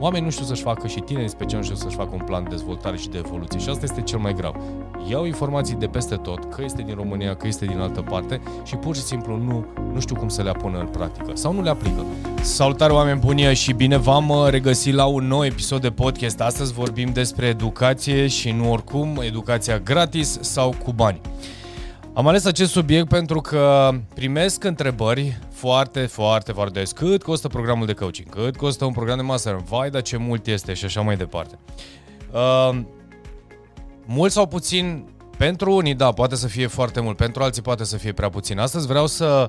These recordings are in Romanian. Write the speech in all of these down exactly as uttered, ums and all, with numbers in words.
Oamenii nu știu să-și facă și tineri în special nu știu să-și facă un plan de dezvoltare și de evoluție și asta este cel mai grav. Iau informații de peste tot, că este din România, că este din altă parte și pur și simplu nu, nu știu cum să le pună în practică sau nu le aplică. Salutare oameni buni și bine v-am regăsit la un nou episod de podcast. Astăzi vorbim despre educație și nu oricum, educația gratis sau cu bani. Am ales acest subiect pentru că primesc întrebări foarte, foarte, foarte des. Cât costă programul de coaching? Cât costă un program de mastermind? Vai, dar ce mult este și așa mai departe. Uh, mult sau puțin, pentru unii, da, poate să fie foarte mult, pentru alții poate să fie prea puțin. Astăzi vreau să,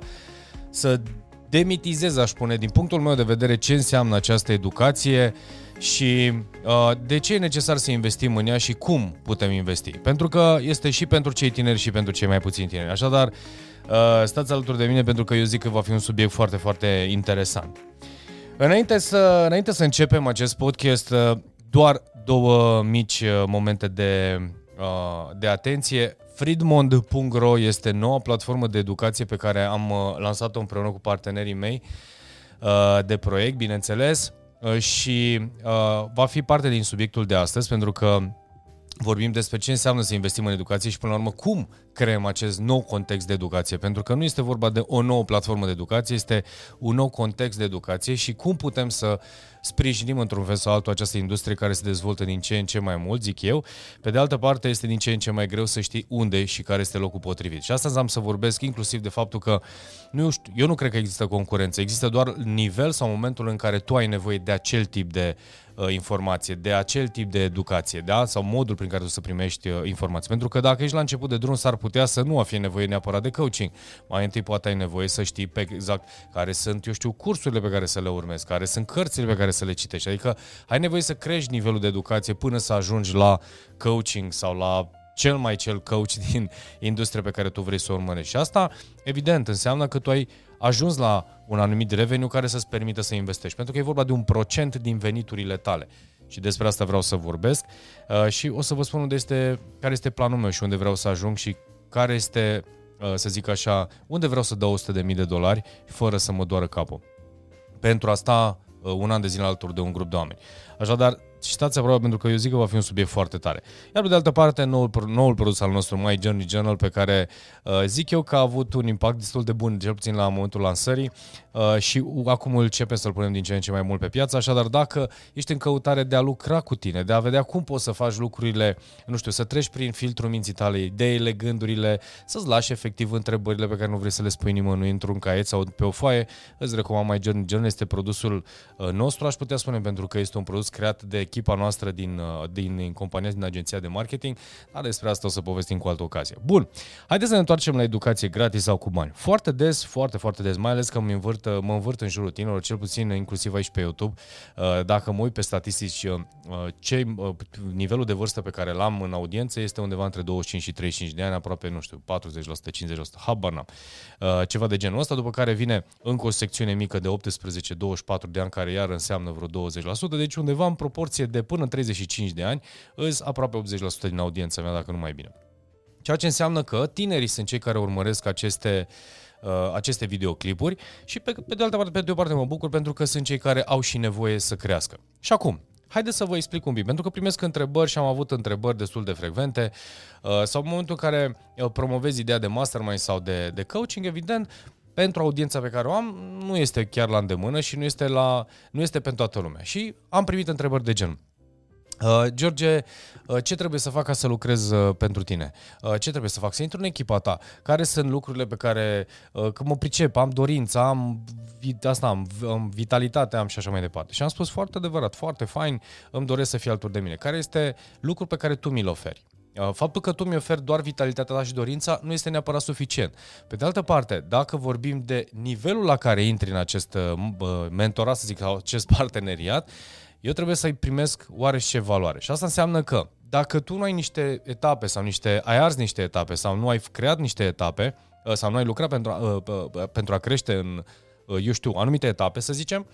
să demitizez, aș spune, din punctul meu de vedere, ce înseamnă această educație și uh, de ce e necesar să investim în ea și cum putem investi. Pentru că este și pentru cei tineri și pentru cei mai puțini tineri. Așadar, uh, stați alături de mine pentru că eu zic că va fi un subiect foarte, foarte interesant. Înainte să, înainte să începem acest podcast, uh, doar două mici uh, momente de, uh, de atenție. Freedmond punct ro este noua platformă de educație pe care am uh, lansat-o împreună cu partenerii mei uh, de proiect, bineînțeles. Și uh, va fi parte din subiectul de astăzi, pentru că vorbim despre ce înseamnă să investim în educație și până la urmă cum creăm acest nou context de educație, pentru că nu este vorba de o nouă platformă de educație, este un nou context de educație și cum putem să sprijinim într-un fel sau altul această industrie care se dezvoltă din ce în ce mai mult, zic eu. Pe de altă parte, este din ce în ce mai greu să știi unde și care este locul potrivit. Și astăzi am să vorbesc inclusiv de faptul că nu știu, eu nu cred că există concurență, există doar nivel sau momentul în care tu ai nevoie de acel tip de uh, informație, de acel tip de educație, da? Sau modul prin care tu să primești uh, informații. Pentru că dacă ești la început de drum, s-ar putea să nu fie nevoie neapărat de coaching. Mai întâi poate ai nevoie să știi pe exact care sunt, eu știu, cursurile pe care să le urmezi, care sunt cărțile pe care să le citești. Adică ai nevoie să crești nivelul de educație până să ajungi la coaching sau la cel mai cel coach din industria pe care tu vrei să o urmărești. Și asta, evident, înseamnă că tu ai ajuns la un anumit revenue care să-ți permită să investești. Pentru că e vorba de un procent din veniturile tale. Și despre asta vreau să vorbesc uh, și o să vă spun unde este, care este planul meu și unde vreau să ajung și care este, uh, să zic așa, unde vreau să dau o sută de mii de dolari fără să mă doară capul. Pentru asta uh, un an de zile alături de un grup de oameni. Așadar, stați aproape pentru că eu zic că va fi un subiect foarte tare. Iar pe de altă parte, noul, noul produs al nostru, My Journey Journal, pe care uh, zic eu că a avut un impact destul de bun, cel puțin la momentul lansării uh, și acum îl începem să-l punem din ce în ce mai mult pe piață. Așadar, dacă ești în căutare de a lucra cu tine, de a vedea cum poți să faci lucrurile, nu știu, să treci prin filtrul minții tale, ideile, gândurile, să-ți lași efectiv întrebările pe care nu vrei să le spui nimănui într-un caiet sau pe o foaie, îți recomand My Journey Journal, este produsul nostru, aș putea spune, pentru că este un produs creat de echipa noastră din, din, din compania, din agenția de marketing, dar despre asta o să povestim cu altă ocazie. Bun, haideți să ne întoarcem la educație gratis sau cu bani. Foarte des, foarte, foarte des, mai ales că mă învârt, mă învârt în jurul tinerilor, cel puțin inclusiv aici pe YouTube, dacă mă uit pe statistici, ce, nivelul de vârstă pe care l-am în audiență este undeva între douăzeci și cinci și treizeci și cinci de ani, aproape, nu știu, patruzeci la sută, cincizeci la sută, habar n-am, ceva de genul ăsta, după care vine încă o secțiune mică de optsprezece la douăzeci și patru de ani, care iar înseamnă vreo douăzeci la sută, deci undeva în proporție de până treizeci și cinci de ani, îs aproape optzeci la sută din audiența mea, dacă nu mai bine. Ceea ce înseamnă că tinerii sunt cei care urmăresc aceste, uh, aceste videoclipuri și pe, pe de altă parte, pe de o parte mă bucur pentru că sunt cei care au și nevoie să crească. Și acum, haideți să vă explic un pic, pentru că primesc întrebări și am avut întrebări destul de frecvente uh, sau în momentul în care promovez ideea de mastermind sau de, de coaching, evident, pentru audiența pe care o am, nu este chiar la îndemână și nu este, la, nu este pentru toată lumea. Și am primit întrebări de genul: Uh, George, uh, ce trebuie să fac ca să lucrez uh, pentru tine? Uh, ce trebuie să fac? Să intru în echipa ta? Care sunt lucrurile pe care uh, că mă pricep, am dorința, am, asta, am, am vitalitate, am și așa mai departe. Și am spus foarte adevărat, foarte fain, îmi doresc să fii alături de mine. Care este lucrul pe care tu mi-l oferi? Faptul că tu mi oferi doar vitalitatea ta și dorința nu este neapărat suficient. Pe de altă parte, dacă vorbim de nivelul la care intri în acest mentorat, să zic, sau acest parteneriat, eu trebuie să-i primesc oareși ce valoare. Și asta înseamnă că dacă tu nu ai niște etape sau niște, ai ars niște etape sau nu ai creat niște etape sau nu ai lucrat pentru a, pentru a crește în, eu știu, anumite etape, să zicem,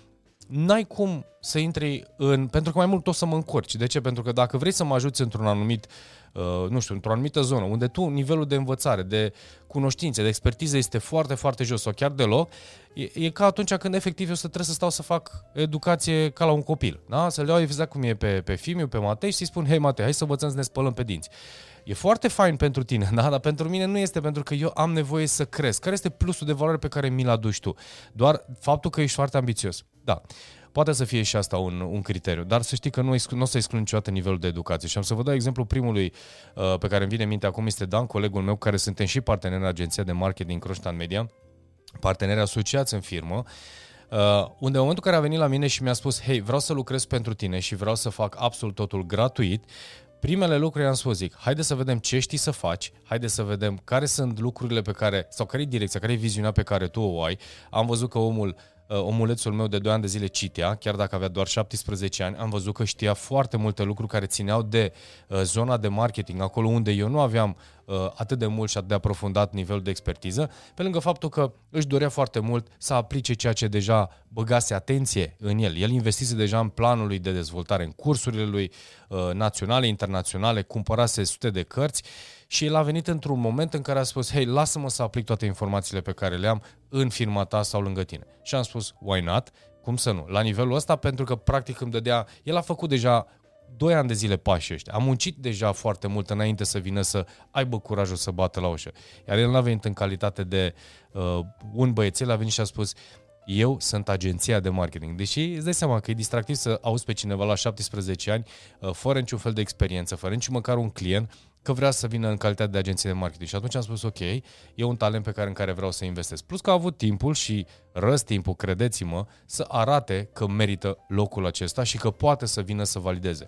n-ai cum să intri în... Pentru că mai mult o să mă încurci. De ce? Pentru că dacă vrei să mă ajuți într-un anumit, uh, nu știu, într-o anumită zonă, unde tu, nivelul de învățare, de cunoștințe, de expertiză este foarte, foarte jos sau chiar deloc, e, e ca atunci când efectiv eu să trebuie să stau să fac educație ca la un copil. Da? Să-l iau exact cum e pe, pe Fimiu, pe Matei și să-i spun, hei Matei, hai să învățăm să ne spălăm pe dinți. E foarte fain pentru tine, da? Dar pentru mine nu este, pentru că eu am nevoie să cresc. Care este plusul de valoare pe care mi-l aduci tu? Doar faptul că ești foarte ambițios. Da, poate să fie și asta un, un criteriu, dar să știi că nu, nu o să exclud niciodată nivelul de educație. Și am să vă dau exemplu primului uh, pe care îmi vine în minte acum, este Dan, colegul meu, care suntem și parteneri în agenția de marketing Croștan Media, parteneri asociați în firmă, uh, unde în momentul în care a venit la mine și mi-a spus, hei, vreau să lucrez pentru tine și vreau să fac absolut totul gratuit, primele lucruri am spus, zic, haide să vedem ce știi să faci, haide să vedem care sunt lucrurile pe care, sau care e direcția, care e viziunea pe care tu o ai. Am văzut că omul Omulețul meu de doi ani de zile citea, chiar dacă avea doar șaptesprezece ani, am văzut că știa foarte multe lucruri care țineau de zona de marketing, acolo unde eu nu aveam atât de mult și atât de aprofundat nivelul de expertiză, pe lângă faptul că își dorea foarte mult să aplice ceea ce deja băgase atenție în el. El investise deja în planul lui de dezvoltare, în cursurile lui naționale, internaționale, cumpărase sute de cărți și el a venit într-un moment în care a spus, hei, lasă-mă să aplic toate informațiile pe care le am în firma ta sau lângă tine. Și am spus, why not? Cum să nu? La nivelul ăsta, pentru că practic îmi dădea, el a făcut deja doi ani de zile pașii ăștia, a muncit deja foarte mult înainte să vină să aibă curajul să bată la ușă. Iar el n-a venit în calitate de uh, un băiețel, a venit și a spus, eu sunt agenția de marketing. Deși îți dai seama că e distractiv să auzi pe cineva la șaptesprezece ani, uh, fără niciun fel de experiență, fără nici măcar un client, că vrea să vină în calitate de agenție de marketing. Și atunci am spus, ok, e un talent pe care în care vreau să investesc. Plus că a avut timpul și răstimpul, credeți-mă, să arate că merită locul acesta și că poate să vină să valideze.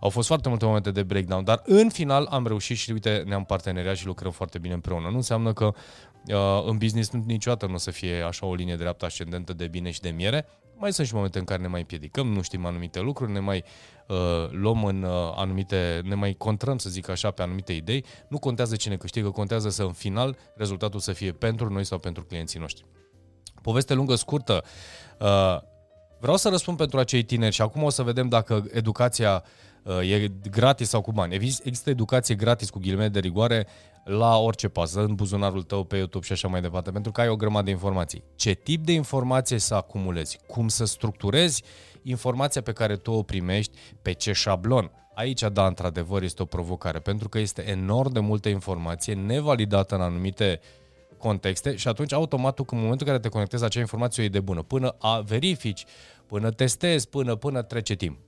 Au fost foarte multe momente de breakdown, dar în final am reușit și, uite, ne-am parteneriat și lucrăm foarte bine împreună. Nu înseamnă că uh, în business niciodată nu o să fie așa o linie dreaptă ascendentă de bine și de miere. Mai sunt și momente în care ne mai împiedicăm, nu știm anumite lucruri, ne mai uh, luăm în uh, anumite, ne mai contrăm, să zic așa, pe anumite idei. Nu contează cine câștigă, contează să în final rezultatul să fie pentru noi sau pentru clienții noștri. Poveste lungă, scurtă. Uh, vreau să răspund pentru acei tineri și acum o să vedem dacă educația uh, e gratis sau cu bani. Există educație gratis cu ghilimele de rigoare la orice pas, în buzunarul tău, pe YouTube și așa mai departe, pentru că ai o grămadă de informații. Ce tip de informație să acumulezi? Cum să structurezi informația pe care tu o primești? Pe ce șablon? Aici, da, într-adevăr, este o provocare, pentru că este enorm de multă informație nevalidată în anumite contexte și atunci, automat, în momentul în care te conectezi, acea informație e de bună. Până a verifici, până testezi, până, până trece timp.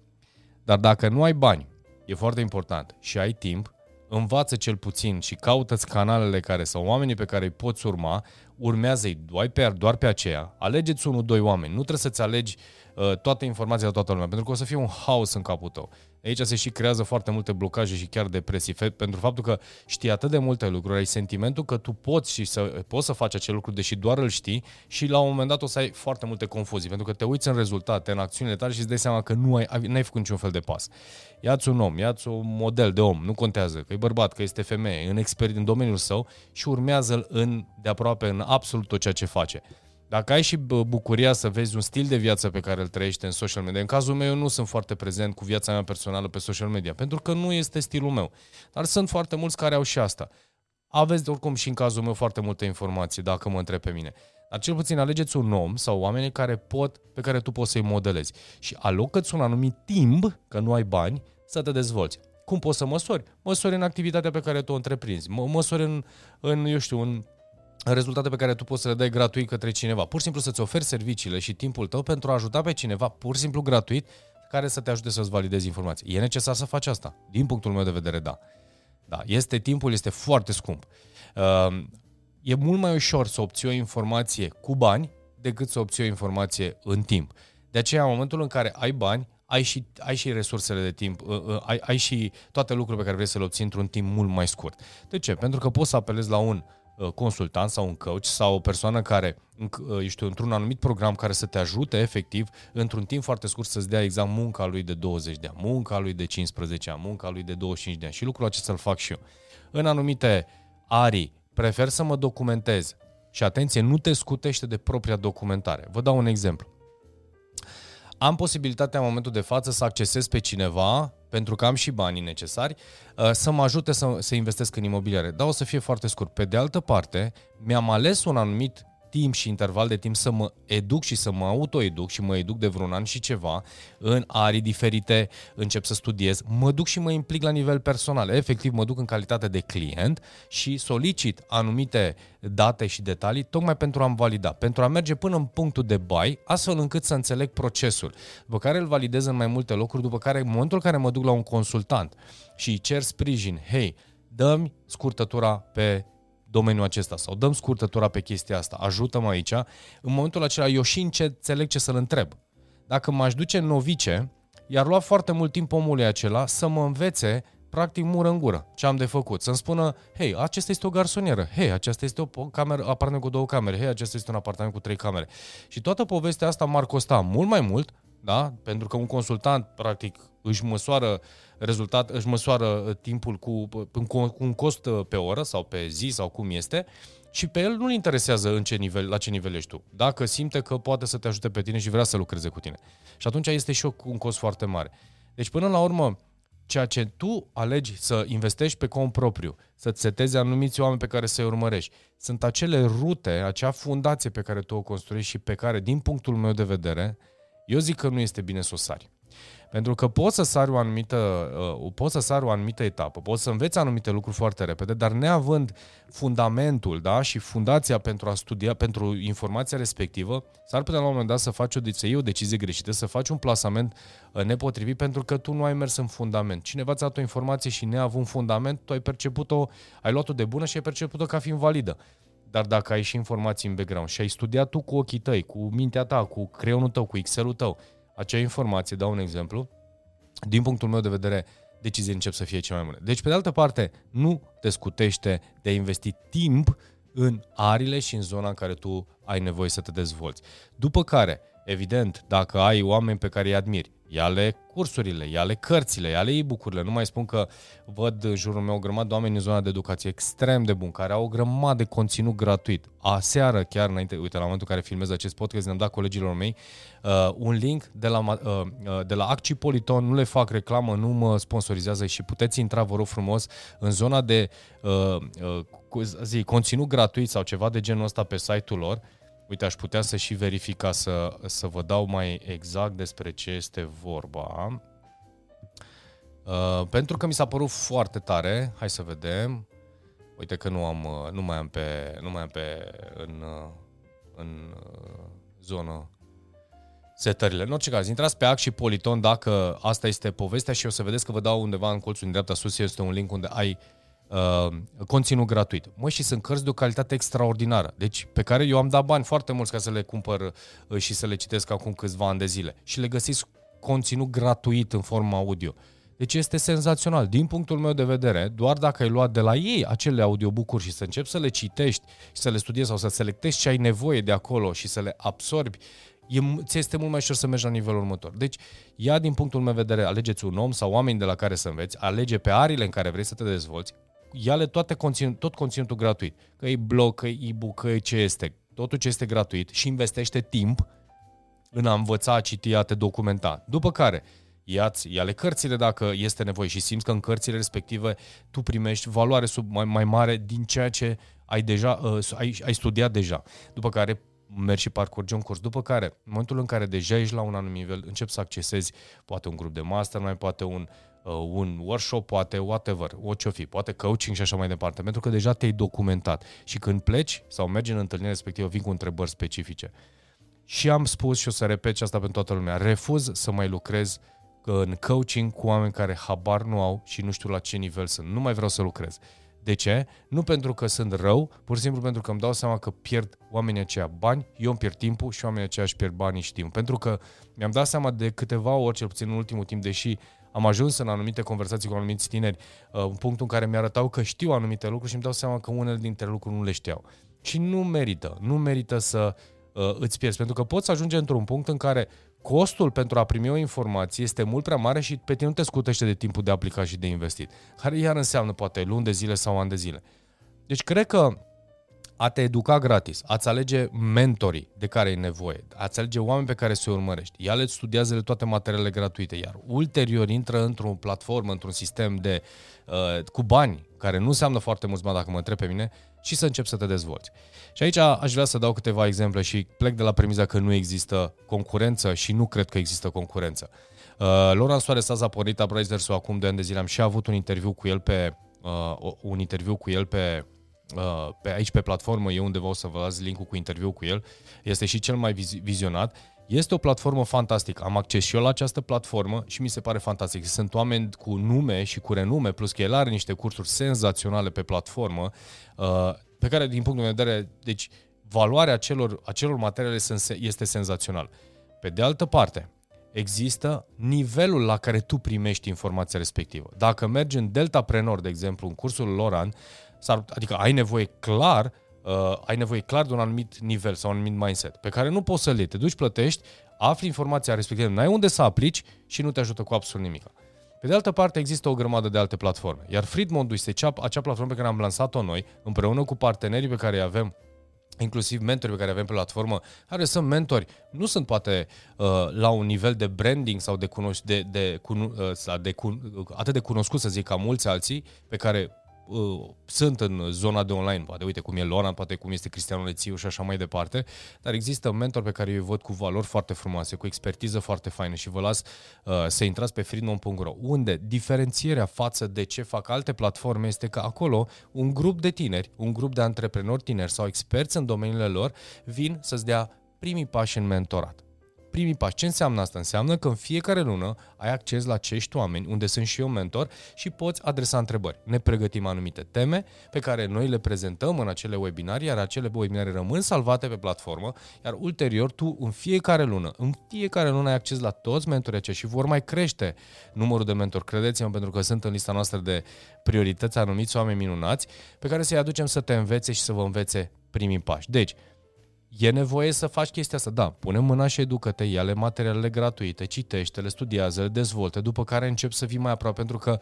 Dar dacă nu ai bani, e foarte important, și ai timp, învață cel puțin și caută-ți canalele care sau oamenii pe care îi poți urma, urmează-i doar pe, doar pe aceea, alegeți unul, doi oameni, nu trebuie să-ți alegi uh, toată informația de toată lumea, pentru că o să fie un haos în capul tău. Aici se și creează foarte multe blocaje și chiar depresii, pentru faptul că știi atât de multe lucruri, ai sentimentul că tu poți și să, poți să faci acel lucru, deși doar îl știi, și la un moment dat o să ai foarte multe confuzii, pentru că te uiți în rezultate, în acțiunile tale și îți dai seama că nu ai, n-ai făcut niciun fel de pas. Ia-ți un om, ia-ți un model de om, nu contează că e bărbat, că este femeie, în expert în domeniul său și urmează-l în, de aproape în absolut tot ceea ce face. Dacă ai și bucuria să vezi un stil de viață pe care îl trăiești în social media, în cazul meu eu nu sunt foarte prezent cu viața mea personală pe social media, pentru că nu este stilul meu. Dar sunt foarte mulți care au și asta. Aveți oricum și în cazul meu foarte multe informații, dacă mă întreb pe mine. Dar cel puțin alegeți un om sau oameni care pot, pe care tu poți să-i modelezi și alocă-ți un anumit timp, că nu ai bani, să te dezvolți. Cum poți să măsori? Măsori în activitatea pe care tu o întreprinzi, mă, măsori în, în, eu știu, în... rezultate pe care tu poți să le dai gratuit către cineva. Pur și simplu să-ți oferi serviciile și timpul tău pentru a ajuta pe cineva, pur și simplu gratuit, care să te ajute să-ți validezi informații. E necesar să faci asta? Din punctul meu de vedere, da. Da, este timpul, este foarte scump. E mult mai ușor să obții o informație cu bani decât să obții o informație în timp. De aceea, în momentul în care ai bani, ai și, ai și resursele de timp, ai, ai și toate lucrurile pe care vrei să le obții într-un timp mult mai scurt. De ce? Pentru că poți să apelezi la un consultant sau un coach sau o persoană care, eu știu, într-un anumit program care să te ajute efectiv într-un timp foarte scurt să-ți dea exact munca lui de douăzeci de ani, munca lui de cincisprezece ani, munca lui de douăzeci și cinci de ani și lucrul acesta îl fac și eu. În anumite arii prefer să mă documentez și atenție, nu te scutește de propria documentare. Vă dau un exemplu. am posibilitatea în momentul de față să accesez pe cineva, pentru că am și banii necesari, să mă ajute să, să investesc în imobiliare. Dar o să fie foarte scurt. Pe de altă parte, mi-am ales un anumit timp și interval de timp să mă educ și să mă autoeduc și mă educ de vreun an și ceva în arii diferite, încep să studiez, mă duc și mă implic la nivel personal, efectiv mă duc în calitate de client și solicit anumite date și detalii tocmai pentru a-mi valida, pentru a merge până în punctul de buy, astfel încât să înțeleg procesul, după care îl validez în mai multe locuri, după care în momentul în care mă duc la un consultant și îi cer sprijin, hei, dă-mi scurtătura pe domeniul acesta sau dăm scurtătura pe chestia asta, ajută-mă aici, în momentul acela eu și înțeleg ce să-l întreb. Dacă m-aș duce în novice, i-ar lua foarte mult timp omului acela să mă învețe practic mură în gură ce am de făcut, să-mi spună, hei, acesta este o garsonieră, hei, aceasta este o cameră, apartament cu două camere, hei, acesta este un apartament cu trei camere. Și toată povestea asta m-ar costa mult mai mult, da? Pentru că un consultant practic își măsoară rezultat, își măsoară timpul cu, cu un cost pe oră sau pe zi sau cum este și pe el nu-l interesează în ce nivel, la ce nivel ești tu, dacă simte că poate să te ajute pe tine și vrea să lucreze cu tine. Și atunci este și un cost foarte mare. Deci până la urmă, ceea ce tu alegi să investești pe cont propriu, să-ți setezi anumiți oameni pe care să-i urmărești, sunt acele rute, acea fundație pe care tu o construiești și pe care, din punctul meu de vedere, eu zic că nu este bine să o sari. Pentru că poți să sari o anumită, poți să sari o anumită etapă, poți să înveți anumite lucruri foarte repede, dar neavând fundamentul, da, și fundația pentru a studia, pentru informația respectivă, s-ar putea la un moment dat să faci o, să iei o decizie greșită, să faci un plasament nepotrivit pentru că tu nu ai mers în fundament. Cineva ți-a dat o informație și neavând fundament, tu ai perceput-o, ai luat-o de bună și ai perceput-o ca fiind validă. Dar dacă ai și informații în background și ai studiat tu cu ochii tăi, cu mintea ta, cu creionul tău, cu Excel-ul tău, acea informație, dau un exemplu, din punctul meu de vedere, decizia încep să fie cea mai bună. Deci, pe de altă parte, nu te scutește de a investi timp în arile și în zona în care tu ai nevoie să te dezvolți. După care, evident, dacă ai oameni pe care îi admiri, ia-le cursurile, ia-le cărțile, ia-le e-book-urile. Nu mai spun că văd în jurul meu o grămadă de oameni în zona de educație extrem de buni, care au o grămadă de conținut gratuit. Aseară, chiar înainte, uite, la momentul în care filmez acest podcast, ne-am dat colegilor mei uh, un link de la, uh, de la Acci Politon, nu le fac reclamă, nu mă sponsorizează și puteți intra, vă rog frumos, în zona de uh, uh, zi, conținut gratuit sau ceva de genul ăsta pe site-ul lor. Uite, aș putea să și verific ca să, să vă dau mai exact despre ce este vorba. Uh, pentru că mi s-a părut foarte tare. Hai să vedem. Uite că nu am, nu mai am pe, nu mai am pe în, în zonă setările. În orice caz, intrați pe Ac și Politon dacă asta este povestea și o să vedeți că vă dau undeva în colțul din dreapta sus, este un link unde ai Uh, conținut gratuit. Măi, și sunt cărți de o calitate extraordinară, deci pe care eu am dat bani foarte mulți ca să le cumpăr și să le citesc acum câțiva ani de zile și le găsiți conținut gratuit în formă audio. Deci este senzațional. Din punctul meu de vedere, doar dacă ai luat de la ei acele audiobook-uri și să începi să le citești și să le studiezi sau să selectezi ce ai nevoie de acolo și să le absorbi, e, ți este mult mai ușor să mergi la nivelul următor. Deci, ia din punctul meu de vedere, alegeți un om sau oameni de la care să înveți, alege pe arile în care vrei să te dezvolți, ia-le toate conținut, tot conținutul gratuit, că e blog, că e e-book, că e ce este, totul ce este gratuit și investește timp în a învăța, a citi, a te documenta. După care, ia-ți, ia-le cărțile dacă este nevoie și simți că în cărțile respective tu primești valoare sub mai, mai mare din ceea ce ai, deja, uh, ai, ai studiat deja. După care mergi și parcurgi un curs, după care, în momentul în care deja ești la un anumit nivel, începi să accesezi poate un grup de mastermind, poate un un workshop, poate whatever, orice o fi, poate coaching și așa mai departe, pentru că deja te-ai documentat și când pleci sau mergi în întâlnire respectivă, vin cu întrebări specifice. Și am spus și o să repet și asta pentru toată lumea, refuz să mai lucrez în coaching cu oameni care habar nu au și nu știu la ce nivel sunt, nu mai vreau să lucrez. De ce? Nu pentru că sunt rău, pur și simplu pentru că îmi dau seama că pierd oamenii aceia bani, eu îmi pierd timpul și oamenii aceia își pierd banii și timpul. Pentru că mi-am dat seama de câteva ori, cel puțin în ultimul timp, deși am ajuns în anumite conversații cu anumiți tineri, în punctul în care mi-arătau că știu anumite lucruri și îmi dau seama că unele dintre lucruri nu le știau. Și nu merită, nu merită să uh, îți pierzi, pentru că poți ajunge într-un punct în care costul pentru a primi o informație este mult prea mare și pe tine nu te scutește de timpul de aplicat și de investit, care iar înseamnă poate luni de zile sau ani de zile. Deci cred că a te educa gratis, a-ți alege mentorii de care ai nevoie, a-ți alege oameni pe care să-i urmărești, ea le studiază le toate materialele gratuite, iar ulterior intră într-o platformă, într-un sistem de, uh, cu bani, care nu înseamnă foarte mulți bani dacă mă întreb pe mine, și să începi să te dezvolți. Și aici aș vrea să dau câteva exemple și plec de la premisa că nu există concurență și nu cred că există concurență. Uh, Laurent Soares a pornit Uprisers-ul acum doi ani de zile, am și avut un interviu cu el pe, uh, un interviu cu el pe Uh, pe aici pe platformă, eu undeva o să vă las link-ul cu interviul cu el, este și cel mai vizionat, este o platformă fantastică, am acces și eu la această platformă și mi se pare fantastic, sunt oameni cu nume și cu renume, plus că el are niște cursuri senzaționale pe platformă, uh, pe care din punctul meu de vedere, deci valoarea acelor, acelor materiale este senzațională. Pe de altă parte, există nivelul la care tu primești informația respectivă. Dacă mergi în Deltapreneur, de exemplu, în cursul Laurent, S-ar, adică ai nevoie clar uh, ai nevoie clar de un anumit nivel sau un anumit mindset pe care nu poți să-l iei. Te duci, plătești, afli informația respectivă, n-ai unde să aplici și nu te ajută cu absolut nimic. Pe de altă parte, există o grămadă de alte platforme, iar Freedmond este cea, acea platformă pe care am lansat-o noi împreună cu partenerii pe care îi avem, inclusiv mentorii pe care avem pe platformă, care sunt mentori, nu sunt poate uh, la un nivel de branding sau de, cunoș- de, de, uh, de cun- atât de cunoscut, să zic, ca mulți alții pe care sunt în zona de online, poate uite cum e Luana, poate cum este Cristian Lețiu și așa mai departe, dar există mentor pe care eu îi văd cu valori foarte frumoase, cu expertiză foarte faină și vă las uh, să intrați pe Freedmond punct ro, unde diferențierea față de ce fac alte platforme este că acolo un grup de tineri, un grup de antreprenori tineri sau experți în domeniile lor vin să-ți dea primii pași în mentorat. Primii pași. Ce înseamnă asta? Înseamnă că în fiecare lună ai acces la acești oameni, unde sunt și eu mentor, și poți adresa întrebări. Ne pregătim anumite teme pe care noi le prezentăm în acele webinari, iar acele webinari rămân salvate pe platformă, iar ulterior tu în fiecare lună, în fiecare lună ai acces la toți mentorii aceștia și vor mai crește numărul de mentori. Credeți-mă, pentru că sunt în lista noastră de priorități anumiți oameni minunați pe care să-i aducem să te învețe și să vă învețe primii pași. Deci, e nevoie să faci chestia asta, da, pune mâna și educă-te, ia-le materialele gratuite, citește-le, studiază, le dezvoltă, după care începi să vii mai aproape, pentru că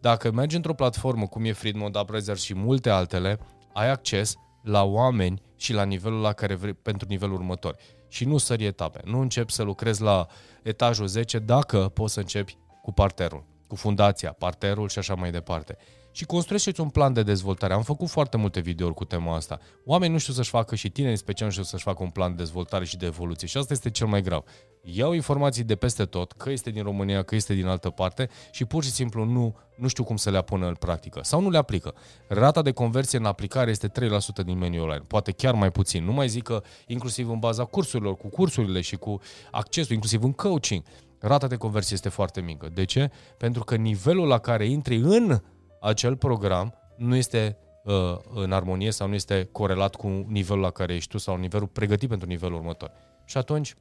dacă mergi într-o platformă cum e Freedmond, Uprisers și multe altele, ai acces la oameni și la nivelul la care vrei pentru nivelul următor și nu sări etape, nu începi să lucrezi la etajul zece dacă poți să începi cu parterul, cu fundația, parterul și așa mai departe. Și construiește-ți un plan de dezvoltare. Am făcut foarte multe videouri cu tema asta. Oamenii nu știu să-și facă și tineri, în special nu știu să-și facă un plan de dezvoltare și de evoluție. Și asta este cel mai grav. Iau informații de peste tot, că este din România, că este din altă parte și pur și simplu nu, nu știu cum să le pună în practică. Sau nu le aplică. Rata de conversie în aplicare este trei la sută din meniul online. Poate chiar mai puțin. Nu mai zic că inclusiv în baza cursurilor, cu cursurile și cu accesul, inclusiv în coaching, rata de conversie este foarte mică. De ce? Pentru că nivelul la care intri în acel program nu este uh, în armonie sau nu este corelat cu nivelul la care ești tu sau nivelul pregătit pentru nivelul următor. Și atunci,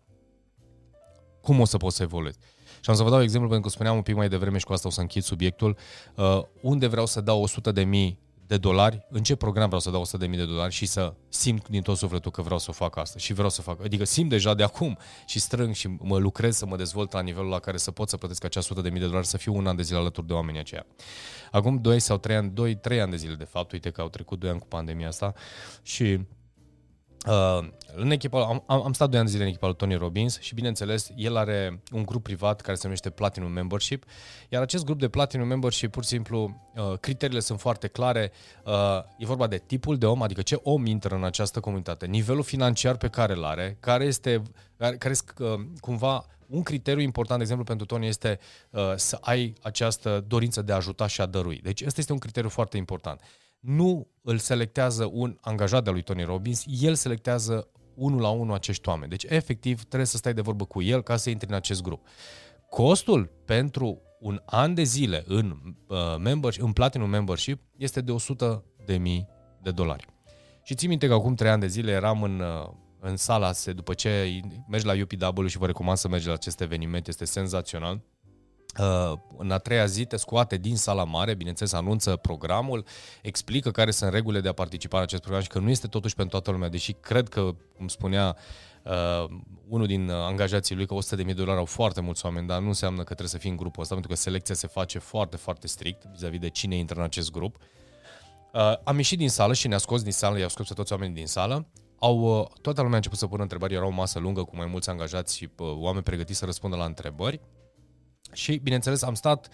cum o să poți să evoluezi? Și am să vă dau exemplu, pentru că spuneam un pic mai devreme și cu asta o să închid subiectul, uh, unde vreau să dau o sută de mii de dolari, în ce program vreau să dau o sută de mii de dolari și să simt din tot sufletul că vreau să fac asta și vreau să fac, adică simt deja de acum și strâng și mă lucrez să mă dezvolt la nivelul la care să pot să plătesc acea o sută de mii de dolari, să fiu un an de zile alături de oamenii aceia. Acum doi sau trei ani, doi, trei ani de zile de fapt, uite că au trecut doi ani cu pandemia asta și uh, în echipa, am, am stat doi ani de zile în echipa lui Tony Robbins și bineînțeles el are un grup privat care se numește Platinum Membership, iar acest grup de Platinum Membership pur și simplu uh, criteriile sunt foarte clare, uh, e vorba de tipul de om, adică ce om intră în această comunitate, nivelul financiar pe care îl are, care este care, care uh, cumva un criteriu important, de exemplu, pentru Tony este uh, să ai această dorință de a ajuta și a dărui. Deci ăsta este un criteriu foarte important. Nu îl selectează un angajat de-a lui Tony Robbins, el selectează unul la unul acești oameni. Deci, efectiv, trebuie să stai de vorbă cu el ca să intri în acest grup. Costul pentru un an de zile în, uh, membership, în Platinum Membership este de o sută de mii de dolari. Și ții minte că acum trei ani de zile eram în... Uh, în sala, după ce mergi la U P W și vă recomand să mergi la acest eveniment, este senzațional. În a treia zi te scoate din sala mare, bineînțeles anunță programul, explică care sunt regulile de a participa în acest program și că nu este totuși pentru toată lumea, deși cred că, cum spunea Uh, unul din angajații lui, că o sută de mii de dolari au foarte mulți oameni, dar nu înseamnă că trebuie să fii în grupul ăsta, pentru că selecția se face foarte, foarte strict vis-a-vis de cine intră în acest grup. Uh, am ieșit din sală și ne-a scos din sală, i-au scos pe toți oamenii din sală. Au, uh, toată lumea a început să pună întrebări, era o masă lungă cu mai mulți angajați și uh, oameni pregătiți să răspundă la întrebări. Și, bineînțeles, am stat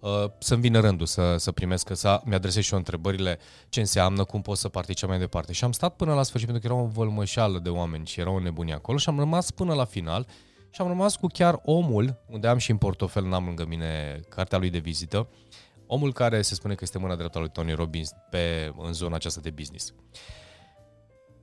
uh, să-mi vină rândul să, să primesc, că să mi-adresez și eu întrebările, ce înseamnă, cum pot să particip mai departe. Și am stat până la sfârșit, pentru că era o vălmășeală de oameni și era o nebunie acolo și am rămas până la final și am rămas cu chiar omul, unde am și în portofel, n-am lângă mine cartea lui de vizită, omul care se spune că este mâna dreaptă a lui Tony Robbins pe, în zona aceasta de business.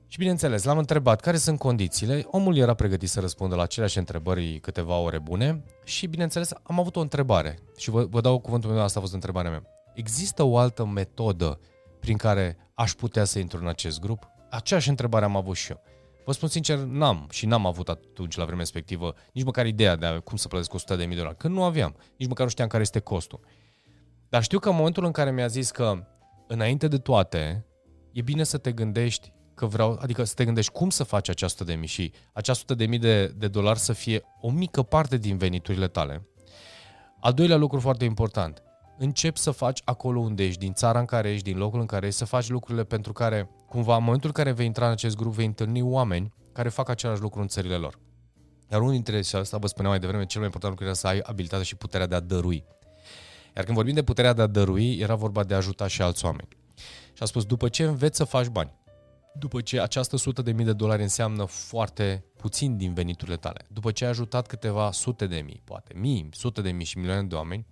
Și bineînțeles, l-am întrebat care sunt condițiile, omul era pregătit să răspundă la aceleași întrebări câteva ore bune și bineînțeles am avut o întrebare și vă, vă dau cuvântul meu, asta a fost întrebarea mea. Există o altă metodă prin care aș putea să intru în acest grup? Aceeași întrebare am avut și eu. Vă spun sincer, n-am și n-am avut atunci la vremea respectivă nici măcar ideea de a, cum să plătesc o sută de mii de dolari, că nu aveam, nici măcar nu știam care este costul. Dar știu că în momentul în care mi-a zis că înainte de toate e bine să te gândești că vreau, adică să te gândești cum să faci această de mii și această de mii de, de dolari să fie o mică parte din veniturile tale. Al doilea lucru foarte important, începi să faci acolo unde ești, din țara în care ești, din locul în care ești, să faci lucrurile pentru care, cumva, în momentul în care vei intra în acest grup, vei întâlni oameni care fac același lucru în țările lor. Iar unul dintre ele, asta vă spuneam mai devreme, cel mai important lucru era să ai abilitatea și puterea de a dărui. Iar când vorbim de puterea de a dărui, era vorba de a ajuta și alți oameni. Și a spus, după ce înveți să faci bani, după ce această sută de mii de dolari înseamnă foarte puțin din veniturile tale, după ce ai ajutat câteva sute de mii, poate mii, sute de mii și milioane de oameni,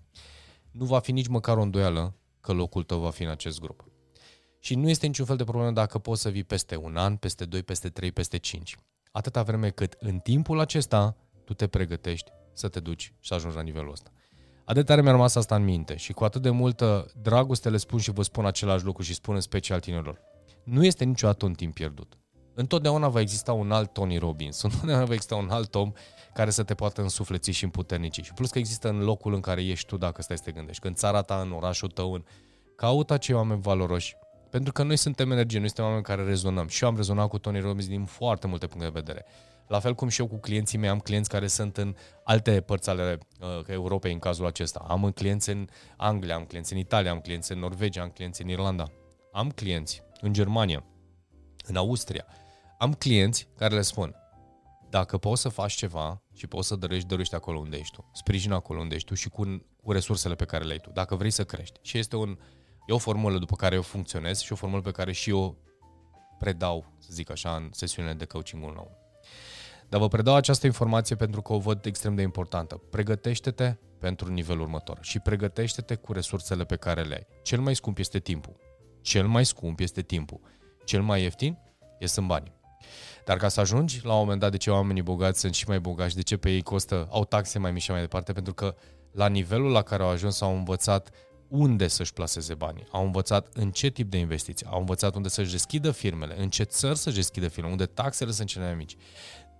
nu va fi nici măcar o îndoială că locul tău va fi în acest grup. Și nu este niciun fel de problemă dacă poți să vii peste un an, peste doi, peste trei, peste cinci. Atâta vreme cât în timpul acesta tu te pregătești să te duci și să ajungi la nivelul ăsta. Atât de tare mi-a rămas asta în minte și cu atât de multă dragoste le spun și vă spun același lucru și spun în special tinerilor. Nu este niciodată un timp pierdut. Întotdeauna va exista un alt Tony Robbins, întotdeauna va exista un alt om care să te poată însufleți și împuternici. Și plus că există în locul în care ești tu, dacă stai să te gândești, în țara ta, în orașul tău, în... caută acei oameni valoroși. Pentru că noi suntem energie, noi suntem oameni care rezonăm. Și eu am rezonat cu Tony Robbins din foarte multe puncte de vedere. La fel cum și eu cu clienții mei, am clienți care sunt în alte părți ale uh, Europei în cazul acesta. Am clienți în Anglia, am clienți în Italia, am clienți în Norvegia, am clienți în Irlanda. Am clienți în Germania, în Austria. Am clienți care le spun, dacă poți să faci ceva și poți să dărești, dărești acolo unde ești tu. Sprijină acolo unde ești tu și cu, cu resursele pe care le ai tu, dacă vrei să crești. Și este un, e o formulă după care eu funcționez și o formulă pe care și eu predau, să zic așa, în sesiunile de coaching unu la unu. Dar vă predau această informație pentru că o văd extrem de importantă. Pregătește-te pentru nivelul următor și pregătește-te cu resursele pe care le ai. Cel mai scump este timpul. Cel mai scump este timpul. Cel mai ieftin este în bani. Dar ca să ajungi la un moment dat, de ce oamenii bogați sunt și mai bogați, de ce pe ei costă, au taxe mai mici și mai departe, pentru că la nivelul la care au ajuns au învățat unde să-și plaseze banii, au învățat în ce tip de investiții, au învățat unde să-și deschidă firmele, în ce țări să-și deschidă firmele, unde taxele sunt cele mai mici.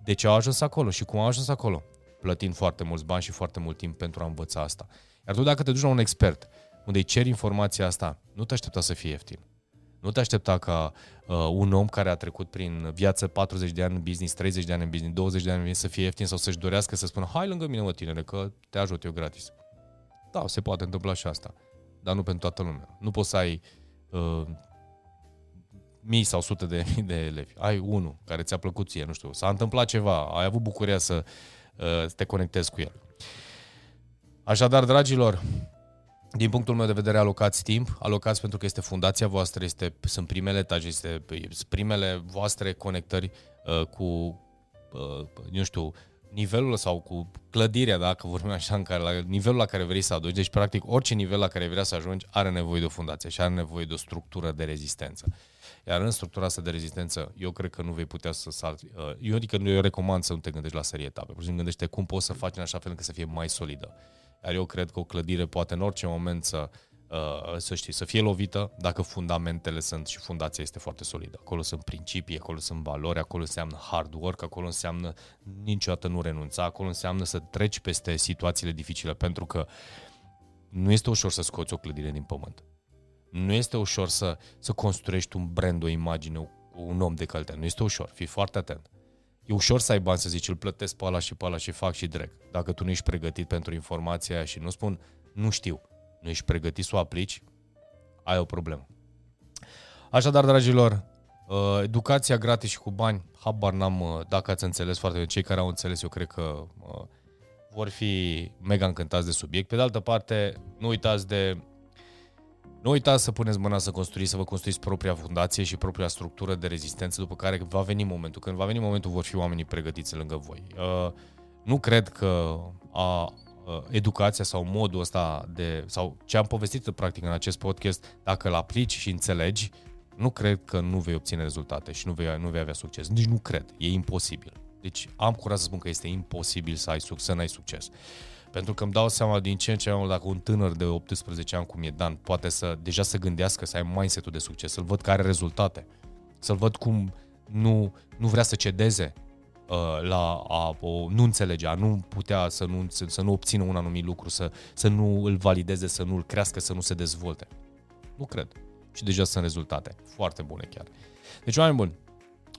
De ce au ajuns acolo și cum au ajuns acolo? Plătind foarte mulți bani și foarte mult timp pentru a învăța asta. Iar tu dacă te duci la un expert unde îi ceri informația asta, nu te aștepta să fie ieftin. Nu te aștepta ca uh, un om care a trecut prin viață patruzeci de ani în business, treizeci de ani în business, douăzeci de ani în business să fie ieftin sau să-și dorească să spună hai lângă mine mă tinere că te ajut eu gratis. Da, se poate întâmpla și asta, dar nu pentru toată lumea. Nu poți să ai uh, mii sau sute de mii de elevi. Ai unul care ți-a plăcut ție, nu știu, s-a întâmplat ceva, ai avut bucuria să uh, te conectezi cu el. Așadar, dragilor, din punctul meu de vedere, alocați timp, alocați pentru că este fundația voastră, este, sunt primele etaje, este primele voastre conectări uh, cu, uh, nu știu, nivelul sau cu clădirea, dacă vorbim așa, în care, la nivelul la care vrei să ajungi. Deci, practic, orice nivel la care vrei să ajungi are nevoie de o fundație și are nevoie de o structură de rezistență. Iar în structura asta de rezistență, eu cred că nu vei putea să salți. Uh, eu adică nu eu recomand să nu te gândești la serie etape. Pur și simplu gândește cum poți să faci în așa fel încât să fie mai solidă. Iar eu cred că o clădire poate în orice moment să, să, știi, să fie lovită dacă fundamentele sunt și fundația este foarte solidă. Acolo sunt principii, acolo sunt valori, acolo înseamnă hard work, acolo înseamnă niciodată nu renunța, acolo înseamnă să treci peste situațiile dificile, pentru că nu este ușor să scoți o clădire din pământ. Nu este ușor să, să construiești un brand, o imagine, un om de calitate. Nu este ușor, fii foarte atent. E ușor să ai bani să zici, îl plătesc pe ăla și pe ăla și fac și direct. Dacă tu nu ești pregătit pentru informația aia și nu spun, nu știu, nu ești pregătit să o aplici, ai o problemă. Așadar, dragilor, educația gratis și cu bani, habar n-am dacă ați înțeles foarte bine. Cei care au înțeles, eu cred că vor fi mega încântați de subiect. Pe de altă parte, nu uitați de... Nu uitați să puneți mâna să construiți, să vă construiți propria fundație și propria structură de rezistență, după care va veni momentul. Când va veni momentul, vor fi oamenii pregătiți lângă voi. Nu cred că a, educația sau modul ăsta de, sau ce am povestit practic în acest podcast, dacă îl aplici și înțelegi, nu cred că nu vei obține rezultate și nu vei, nu vei avea succes. Nici nu cred. E imposibil. Deci am curaj să spun că este imposibil să ai succes, să n-ai succes. Pentru că îmi dau seama din ce în ce mai mult, dacă un tânăr de optsprezece ani cum e Dan poate să deja să gândească, să ai mindset-ul de succes, să-l văd că are rezultate, să-l văd cum nu, nu vrea să cedeze uh, la a, o, nu înțelege, a nu putea să nu, să nu obțină un anumit lucru, să, să nu îl valideze, să nu îl crească, să nu se dezvolte. Nu cred. Și deja sunt rezultate. Foarte bune chiar. Deci, oameni buni,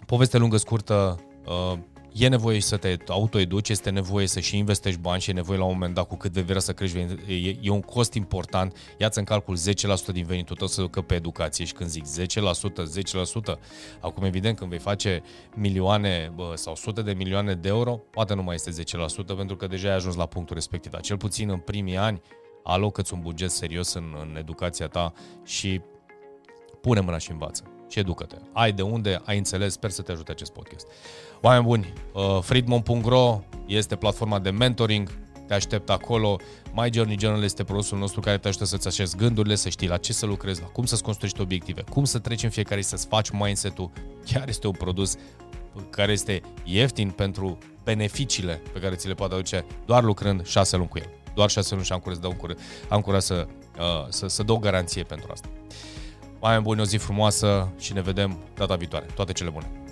poveste lungă, scurtă, uh, e nevoie să te autoeduci, este nevoie să și investești bani și e nevoie la un moment dat cu cât vei vrea să crești, e, e un cost important. Ia-ți în calcul zece la sută din venitul tău să ducă pe educație și când zic zece la sută, zece la sută, acum evident când vei face milioane sau sute de milioane de euro, poate nu mai este zece la sută pentru că deja ai ajuns la punctul respectiv, dar cel puțin în primii ani alocă-ți un buget serios în, în educația ta și pune mâna și învață. Și educă-te. Ai de unde, ai înțeles, sper să te ajute acest podcast. Oameni buni, uh, Freedmond punct ro este platforma de mentoring, te aștept acolo. My Journey Journal este produsul nostru care te ajută să-ți așezi gândurile, să știi la ce să lucrezi, la cum să-ți construiești obiective, cum să treci în fiecare zi, să-ți faci mindset-ul. Chiar este un produs care este ieftin pentru beneficiile pe care ți le poate aduce doar lucrând șase luni cu el. Doar șase luni și am curaj, dau curaj, am curaj să, uh, să, să dau garanție pentru asta. Oameni buni, o zi frumoasă și ne vedem data viitoare. Toate cele bune!